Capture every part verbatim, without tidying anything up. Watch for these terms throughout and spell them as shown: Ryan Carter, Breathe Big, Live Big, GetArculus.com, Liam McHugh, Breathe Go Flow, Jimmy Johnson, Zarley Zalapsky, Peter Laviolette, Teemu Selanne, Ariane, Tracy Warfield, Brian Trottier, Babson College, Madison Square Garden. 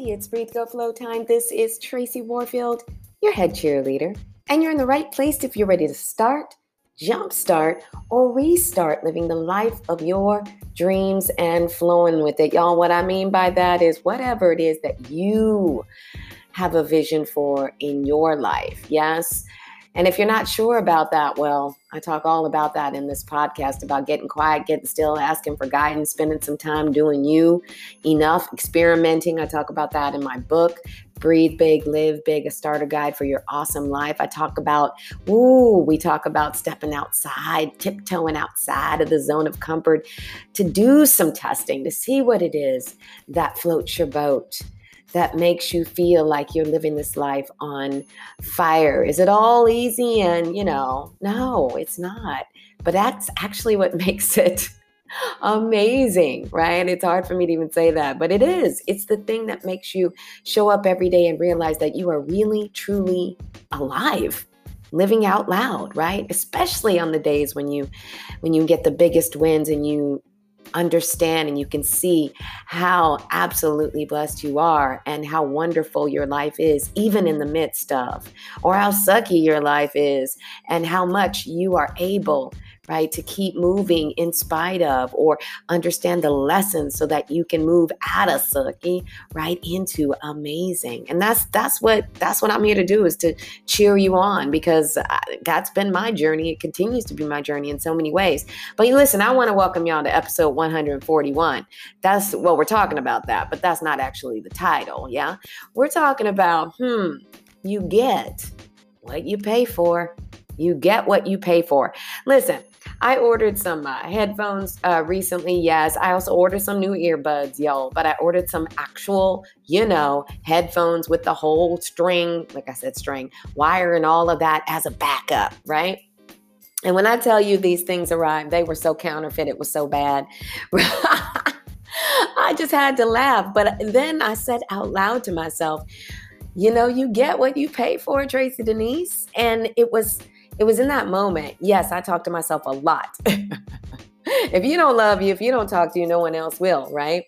everybody. It's Breathe Go Flow time. This is Tracy Warfield, your head cheerleader, and you're in the right place if you're ready to start, jumpstart, or restart living the life of your dreams and flowing with it. Y'all, what I mean by that is whatever it is that you have a vision for in your life. Yes. And if you're not sure about that, well, I talk all about that in this podcast, about getting quiet, getting still, asking for guidance, spending some time doing you enough, experimenting. I talk about that in my book, Breathe Big, Live Big, a starter guide for your awesome life. I talk about, ooh, we talk about stepping outside, tiptoeing outside of the zone of comfort to do some testing, to see what it is that floats your boat, that makes you feel like you're living this life on fire. Is it all easy? And, you know, no, it's not. But that's actually what makes it amazing, right? It's hard for me to even say that, but it is. It's the thing that makes you show up every day and realize that you are really, truly alive, living out loud, right? Especially on the days when you, when you get the biggest wins and you understand and you can see how absolutely blessed you are and how wonderful your life is, even in the midst of, or how sucky your life is and how much you are able, right, to keep moving in spite of, or understand the lessons so that you can move out of sucky right into amazing. And that's that's what that's what I'm here to do, is to cheer you on, because I, that's been my journey. It continues to be my journey in so many ways. But listen, I want to welcome y'all to episode one forty-one. That's what we're talking about, that, but that's not actually the title. Yeah, we're talking about hmm, you get what you pay for. You get what you pay for. Listen, I ordered some uh, headphones uh, recently. Yes, I also ordered some new earbuds, y'all. But I ordered some actual, you know, headphones with the whole string, like I said, string, wire and all of that as a backup, right? And when I tell you these things arrived, they were so counterfeit. It was so bad. I just had to laugh. But then I said out loud to myself, you know, you get what you pay for, Tracy Denise. And it was... It was in that moment. Yes, I talk to myself a lot. If you don't love you, if you don't talk to you, no one else will, right?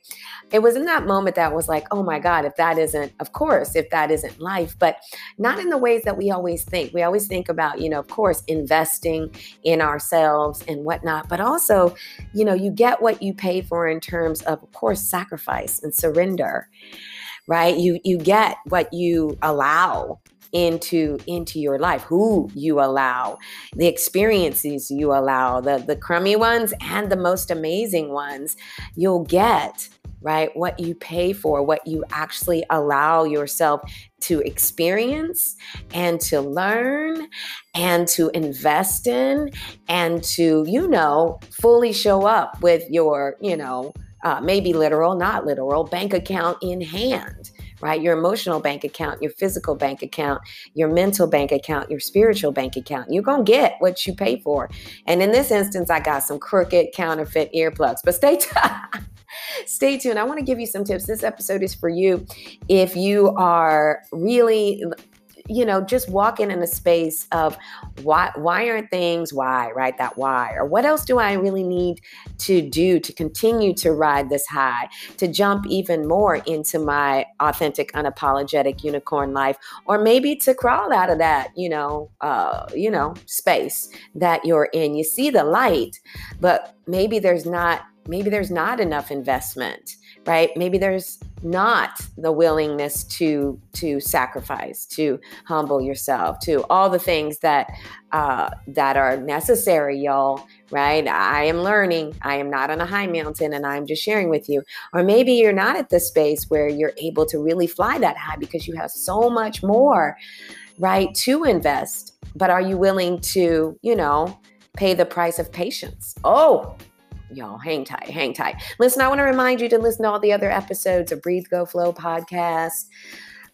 It was in that moment that was like, oh my God, if that isn't, of course, if that isn't life, but not in the ways that we always think. We always think about, you know, of course, investing in ourselves and whatnot, but also, you know, you get what you pay for in terms of, of course, sacrifice and surrender, right? You, you get what you allow into into your life, who you allow, the experiences you allow, the the crummy ones and the most amazing ones. You'll get, right, what you pay for, what you actually allow yourself to experience and to learn and to invest in and to, you know, fully show up with your, you know, uh, maybe literal, not literal, bank account in hand. Right? Your emotional bank account, your physical bank account, your mental bank account, your spiritual bank account. You're going to get what you pay for. And in this instance, I got some crooked counterfeit earplugs, but stay tuned. Stay tuned. I want to give you some tips. This episode is for you if you are really, you know, just walking in a space of why, why aren't things why, right? That why, or what else do I really need to do to continue to ride this high, to jump even more into my authentic, unapologetic unicorn life, or maybe to crawl out of that, you know, uh, you know, space that you're in. You see the light, but maybe there's not, maybe there's not enough investment, right? Maybe there's not the willingness to to sacrifice, to humble yourself, to all the things that uh, that are necessary, y'all, right? I am learning. I am not on a high mountain, and I'm just sharing with you. Or maybe you're not at the space where you're able to really fly that high because you have so much more, right, to invest. But are you willing to, you know, pay the price of patience? Oh, y'all, hang tight, hang tight. Listen, I want to remind you to listen to all the other episodes of Breathe, Go, Flow podcast.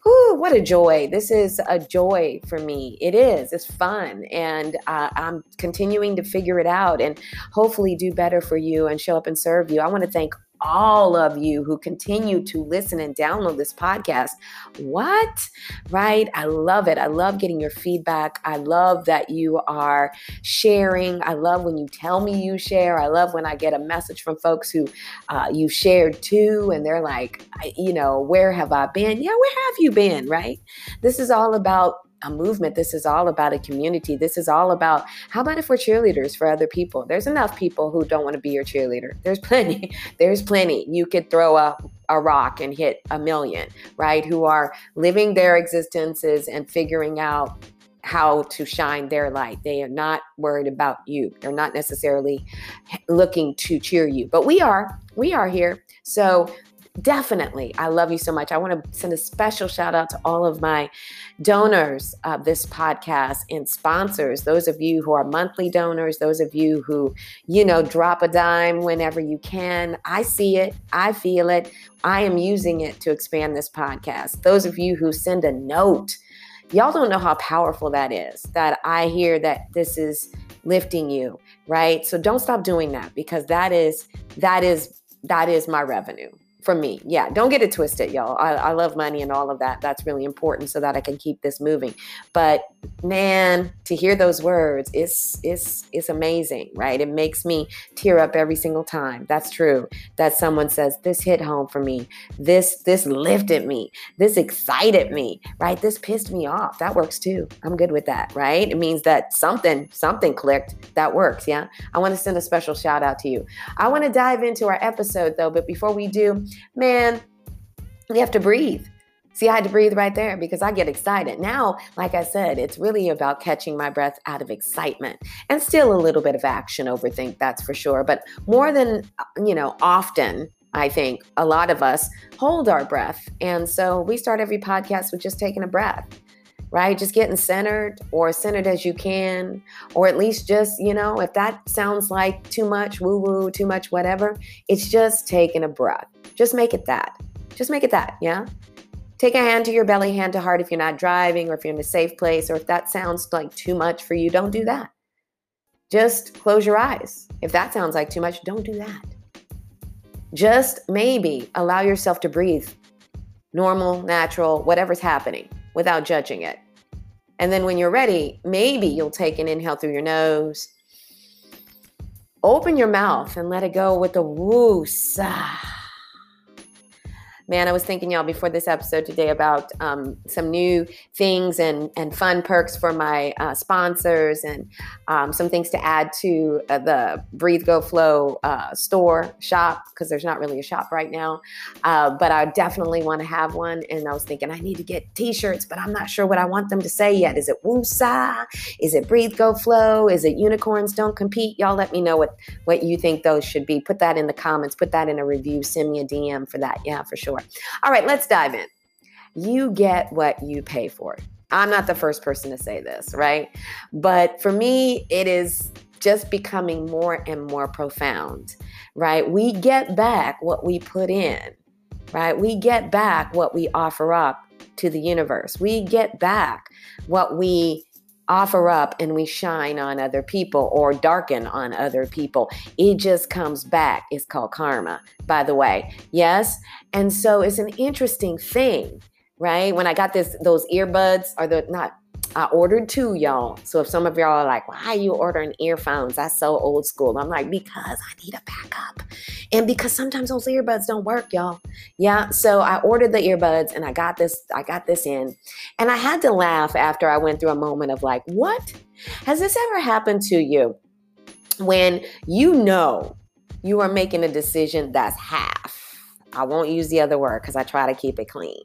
Ooh, what a joy. This is a joy for me. It is. It's fun. And uh, I'm continuing to figure it out and hopefully do better for you and show up and serve you. I want to thank all of you who continue to listen and download this podcast. What? Right? I love it. I love getting your feedback. I love that you are sharing. I love when you tell me you share. I love when I get a message from folks who uh, you shared to, and they're like, you know, where have I been? Yeah, where have you been? Right? This is all about a movement. This is all about a community. This is all about, how about if we're cheerleaders for other people? There's enough people who don't want to be your cheerleader. There's plenty. There's plenty. You could throw a, a rock and hit a million, right? Who are living their existences and figuring out how to shine their light. They are not worried about you. They're not necessarily looking to cheer you, but we are, we are here. So definitely. I love you so much. I want to send a special shout out to all of my donors of this podcast and sponsors. Those of you who are monthly donors, those of you who, you know, drop a dime whenever you can. I see it. I feel it. I am using it to expand this podcast. Those of you who send a note, y'all don't know how powerful that is, that I hear that this is lifting you, right? So don't stop doing that, because that is, that is, that is my revenue. For me. Yeah. Don't get it twisted, y'all. I, I love money and all of that. That's really important so that I can keep this moving. But man, to hear those words, it's, it's, it's amazing, right? It makes me tear up every single time. That's true. That someone says, this hit home for me. This, this lifted me. This excited me, right? This pissed me off. That works too. I'm good with that, right? It means that something, something clicked. That works. Yeah. I want to send a special shout out to you. I want to dive into our episode though, but before we do, man, we have to breathe. See, I had to breathe right there because I get excited. Now, like I said, it's really about catching my breath out of excitement and still a little bit of action overthink, that's for sure. But more than, you know, often, I think a lot of us hold our breath. And so we start every podcast with just taking a breath, right? Just getting centered, or centered as you can, or at least just, you know, if that sounds like too much woo-woo, too much whatever, it's just taking a breath. Just make it that. Just make it that, yeah? Take a hand to your belly, hand to heart if you're not driving or if you're in a safe place, or if that sounds like too much for you, don't do that. Just close your eyes. If that sounds like too much, don't do that. Just maybe allow yourself to breathe. Normal, natural, whatever's happening without judging it. And then when you're ready, maybe you'll take an inhale through your nose. Open your mouth and let it go with a woo sigh. Man, I was thinking, y'all, before this episode today about um, some new things and, and fun perks for my uh, sponsors, and um, some things to add to uh, the Breathe Go Flow uh, store shop, because there's not really a shop right now. Uh, but I definitely want to have one. And I was thinking, I need to get t-shirts, but I'm not sure what I want them to say yet. Is it Woosah? Is it Breathe Go Flow? Is it Unicorns Don't Compete? Y'all let me know what, what you think those should be. Put that in the comments. Put that in a review. Send me a D M for that. Yeah, for sure. All right, let's dive in. You get what you pay for. I'm not the first person to say this, right? But for me, it is just becoming more and more profound, right? We get back what we put in, right? We get back what we offer up to the universe. We get back what we offer up and we shine on other people or darken on other people. It just comes back. It's called karma, by the way. Yes. And so it's an interesting thing, right? When I got this, those earbuds are the, not, I ordered two, y'all. So if some of y'all are like, why are you ordering earphones? That's so old school. I'm like, because I need a backup. And because sometimes those earbuds don't work, y'all. Yeah. So I ordered the earbuds and I got this, I got this in. And I had to laugh after I went through a moment of like, what? Has this ever happened to you when you know you are making a decision that's half? I won't use the other word because I try to keep it clean,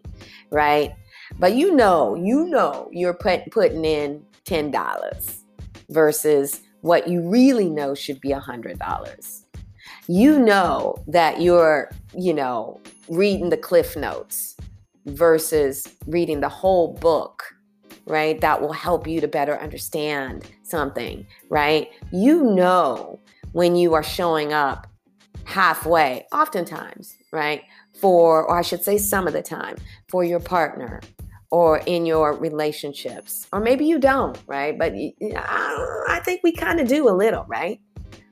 right? But you know, you know, you're put, putting in ten dollars versus what you really know should be one hundred dollars. You know that you're, you know, reading the Cliff Notes versus reading the whole book, right? That will help you to better understand something, right? You know when you are showing up halfway, oftentimes, right? For, or I should say some of the time, for your partner, or in your relationships, or maybe you don't, right? But you, I, I think we kind of do a little, right?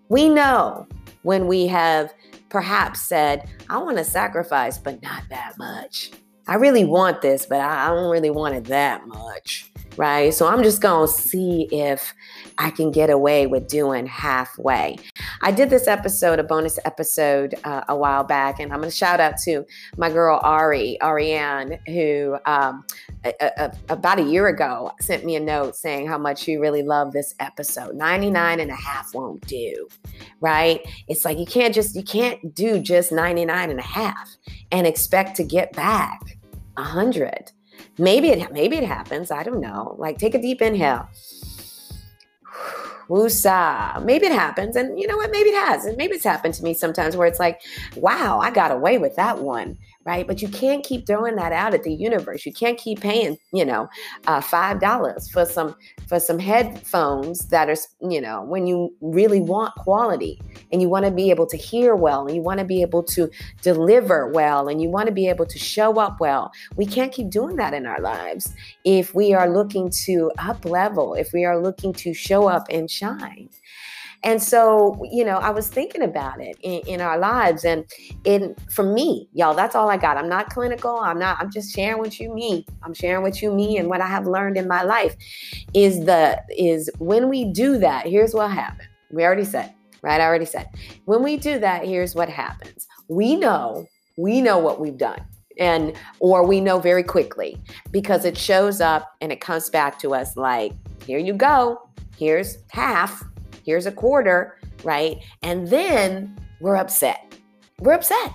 We know when we have perhaps said, I want to sacrifice, but not that much. I really want this, but I don't really want it that much, right? So I'm just going to see if I can get away with doing halfway. I did this episode, a bonus episode uh, a while back, and I'm going to shout out to my girl Ari, Ariane, who um, a, a, about a year ago sent me a note saying how much she really loved this episode. ninety-nine and a half won't do, right? It's like you can't just, you can't do just ninety-nine and a half and expect to get back one hundred. Maybe it, maybe it happens. I don't know. Like take a deep inhale. Woosah. Maybe it happens. And you know what? Maybe it has. And maybe it's happened to me sometimes where it's like, wow, I got away with that one. Right. But you can't keep throwing that out at the universe. You can't keep paying, you know, uh, five dollars for some for some headphones that are, you know, when you really want quality and you want to be able to hear well and you want to be able to deliver well and you want to be able to show up well. We can't keep doing that in our lives if we are looking to up level, if we are looking to show up and shine. And so, you know, I was thinking about it in, in our lives and in, for me, y'all, that's all I got. I'm not clinical. I'm not, I'm just sharing with you me. I'm sharing with you me. And what I have learned in my life is the, is when we do that, here's what happened. We already said, right? I already said, when we do that, here's what happens. We know, we know what we've done. And, or we know very quickly because it shows up and it comes back to us like, here you go. Here's half. Here's a quarter, right? And then we're upset. We're upset,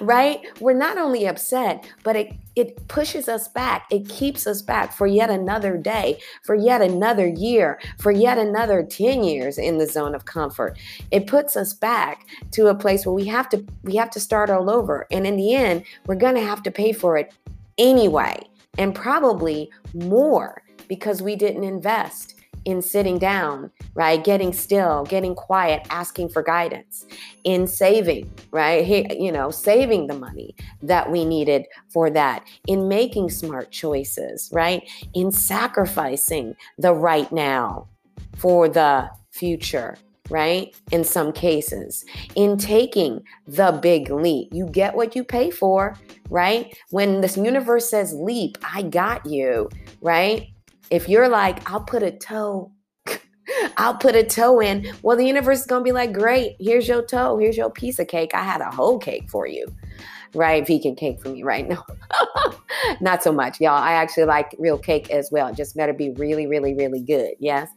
right? We're not only upset, but it, it pushes us back. It keeps us back for yet another day, for yet another year, for yet another ten years in the zone of comfort. It puts us back to a place where we have to, we have to start all over. And in the end, we're going to have to pay for it anyway, and probably more because we didn't invest in sitting down, right? Getting still, getting quiet, asking for guidance, in saving, right? He, you know, saving the money that we needed for that, in making smart choices, right? In sacrificing the right now for the future, right? In some cases, in taking the big leap, you get what you pay for, right? When this universe says leap, I got you, right? If you're like, I'll put a toe, I'll put a toe in, well, the universe is going to be like, great, here's your toe, here's your piece of cake. I had a whole cake for you, right? Vegan cake for me right now. Not so much, y'all. I actually like real cake as well. It just better be really, really, really good, yes?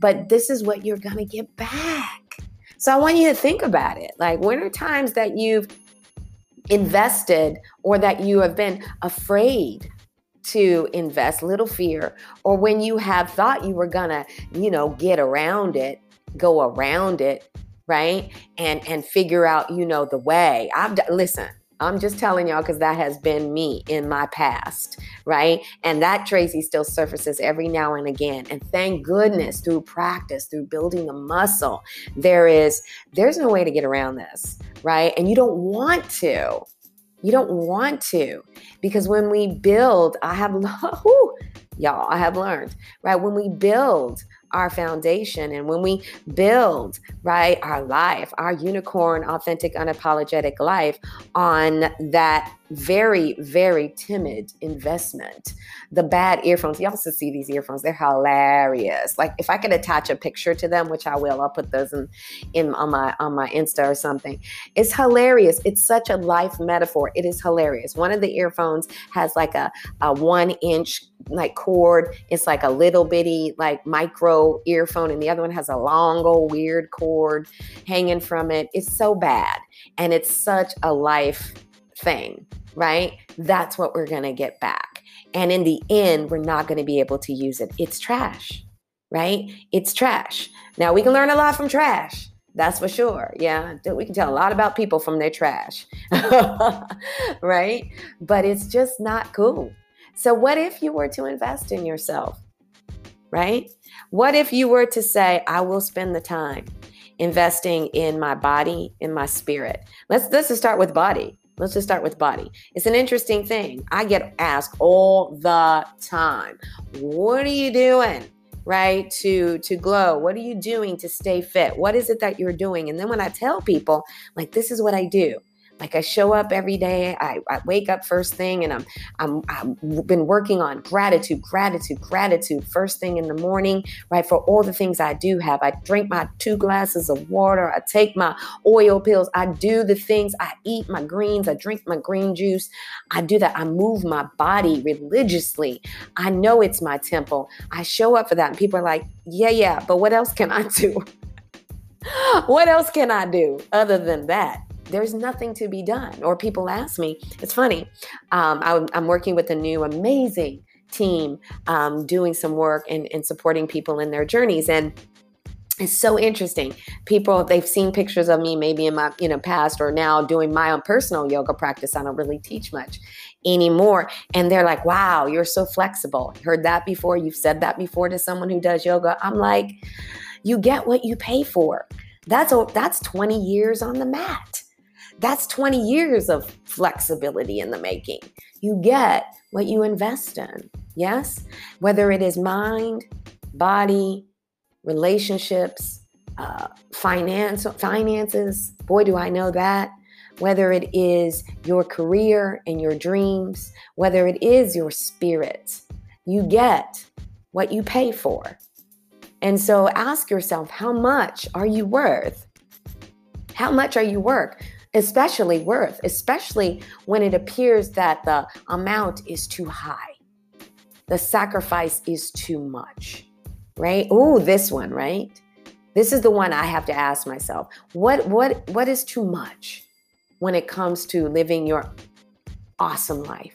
But this is what you're going to get back. So I want you to think about it. Like, when are times that you've invested or that you have been afraid to invest, little fear, or when you have thought you were gonna, you know, get around it, go around it, right? And and figure out, you know, the way. I've d- listen, I'm just telling y'all because that has been me in my past, right? And that Tracy still surfaces every now and again. And thank goodness through practice, through building the muscle, there is, there's no way to get around this, right? And you don't want to. You don't want to, because when we build, I have, whoo, y'all, I have learned, right? When we build our foundation and when we build, right, our life, our unicorn, authentic, unapologetic life on that very, very timid investment, the bad earphones, y'all still see these earphones. They're hilarious. Like if I could attach a picture to them, which I will, I'll put those in, in on my, on my Insta or something. It's hilarious. It's such a life metaphor. It is hilarious. One of the earphones has like a, a one inch like cord. It's like a little bitty, like micro earphone, and the other one has a long old weird cord hanging from it. It's so bad. And it's such a life thing, right? That's what we're going to get back. And in the end, we're not going to be able to use it. It's trash, right? It's trash. Now we can learn a lot from trash. That's for sure. Yeah. We can tell a lot about people from their trash, right? But it's just not cool. So what if you were to invest in yourself? Right? What if you were to say, I will spend the time investing in my body, in my spirit? Let's, let's just start with body. Let's just start with body. It's an interesting thing. I get asked all the time, what are you doing right? To, to glow. What are you doing to stay fit? What is it that you're doing? And then when I tell people, like, this is what I do. Like, I show up every day. I, I wake up first thing, and I'm, I'm, I've been working on gratitude, gratitude, gratitude first thing in the morning, right? For all the things I do have. I drink my two glasses of water. I take my oil pills. I do the things. I eat my greens. I drink my green juice. I do that. I move my body religiously. I know it's my temple. I show up for that. And people are like, yeah, yeah, but what else can I do? What else can I do other than that? There's nothing to be done. Or people ask me, it's funny. Um, I, I'm working with a new amazing team, um, doing some work and, and supporting people in their journeys. And it's so interesting. People, they've seen pictures of me maybe in my, you know, past or now doing my own personal yoga practice. I don't really teach much anymore. And they're like, wow, you're so flexible. Heard that before. You've said that before to someone who does yoga. I'm like, you get what you pay for. That's, that's twenty years on the mat. That's twenty years of flexibility in the making. You get what you invest in, yes? Whether it is mind, body, relationships, uh, finance, finances, boy, do I know that. Whether it is your career and your dreams, whether it is your spirit, you get what you pay for. And so ask yourself, how much are you worth? How much are you worth? Especially worth, especially when it appears that the amount is too high. The sacrifice is too much, right? Ooh, this one, right? This is the one I have to ask myself. What, what, what is too much when it comes to living your awesome life?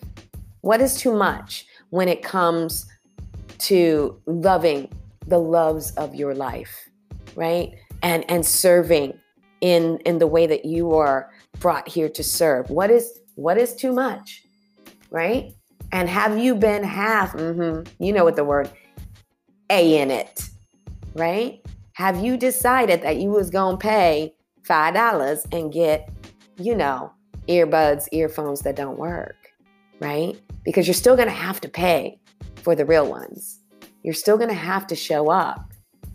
What is too much when it comes to loving the loves of your life, right? And, and serving in, in the way that you are brought here to serve. What is, what is too much, right? And have you been half, mm-hmm, you know what the word, A in it, right? Have you decided that you was gonna pay five dollars and get, you know, earbuds, earphones that don't work, right? Because you're still gonna have to pay for the real ones. You're still gonna have to show up.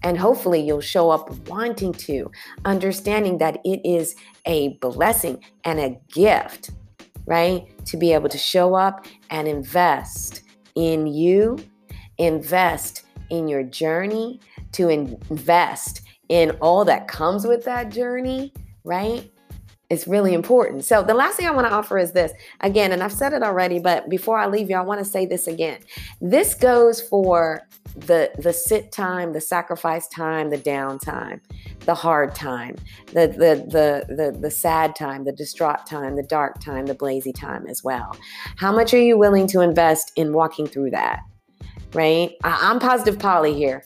And hopefully you'll show up wanting to, understanding that it is a blessing and a gift, right? To be able to show up and invest in you, invest in your journey, to invest in all that comes with that journey, right? It's really important. So the last thing I want to offer is this again, and I've said it already, but before I leave you, I want to say this again. This goes for the, the sit time, the sacrifice time, the downtime, the hard time, the, the, the, the, the sad time, the distraught time, the dark time, the blazy time as well. How much are you willing to invest in walking through that? Right? I, I'm Positive Polly here.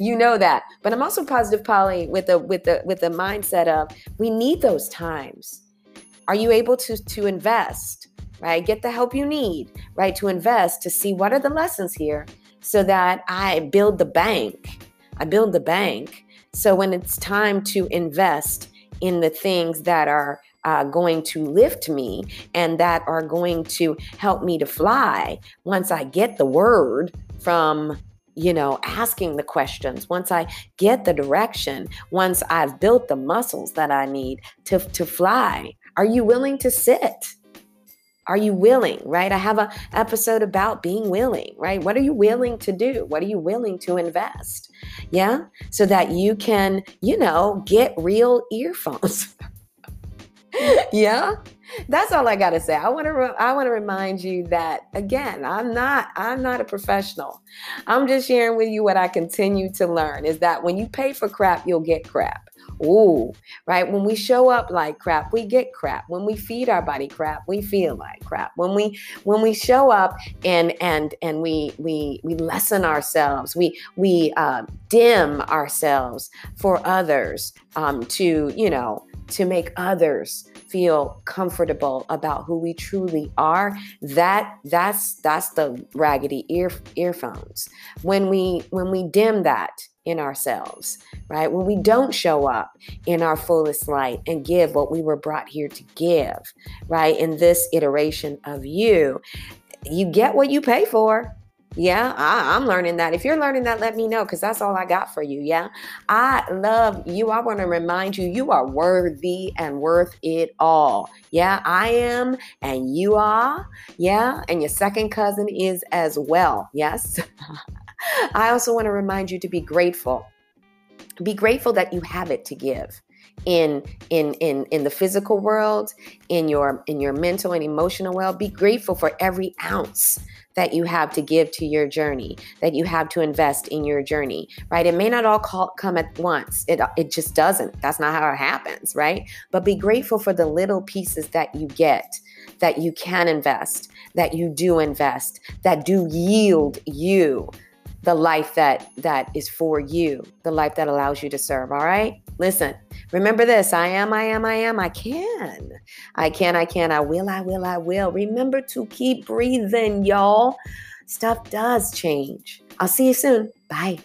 You know that. But I'm also Positive Polly with the with the with the mindset of we need those times. Are you able to to invest, right? Get the help you need, right? To invest, to see what are the lessons here so that I build the bank. I build the bank. So when it's time to invest in the things that are Uh, going to lift me and that are going to help me to fly once I get the word from, you know, asking the questions, once I get the direction, once I've built the muscles that I need to, to fly. Are you willing to sit? Are you willing, right? I have an episode about being willing, right? What are you willing to do? What are you willing to invest? Yeah. So that you can, you know, get real earphones. Yeah, that's all I got to say. I want to re- I want to remind you that, again, I'm not I'm not a professional. I'm just sharing with you what I continue to learn is that when you pay for crap, you'll get crap. Ooh, right? When we show up like crap, we get crap. When we feed our body crap, we feel like crap. When we when we show up and and and we we we lessen ourselves, we we uh, dim ourselves for others um, to, you know, to make others feel comfortable about who we truly are, that that's that's the raggedy ear earphones. When we when we dim that in ourselves, right? When we don't show up in our fullest light and give what we were brought here to give, right? In this iteration of you, you get what you pay for. Yeah, I, I'm learning that. If you're learning that, let me know, because that's all I got for you. Yeah, I love you. I want to remind you, you are worthy and worth it all. Yeah, I am and you are. Yeah, and your second cousin is as well. Yes. I also want to remind you to be grateful. Be grateful that you have it to give. In, in, in, in the physical world, in your, in your mental and emotional world, be grateful for every ounce that you have to give to your journey, that you have to invest in your journey, right? It may not all call, come at once. It, it just doesn't. That's not how it happens, right? But be grateful for the little pieces that you get, that you can invest, that you do invest, that do yield you the life that, that is for you, the life that allows you to serve, all right? Listen, remember this, I am, I am, I am, I can. I can, I can, I will, I will, I will. Remember to keep breathing, y'all. Stuff does change. I'll see you soon. Bye.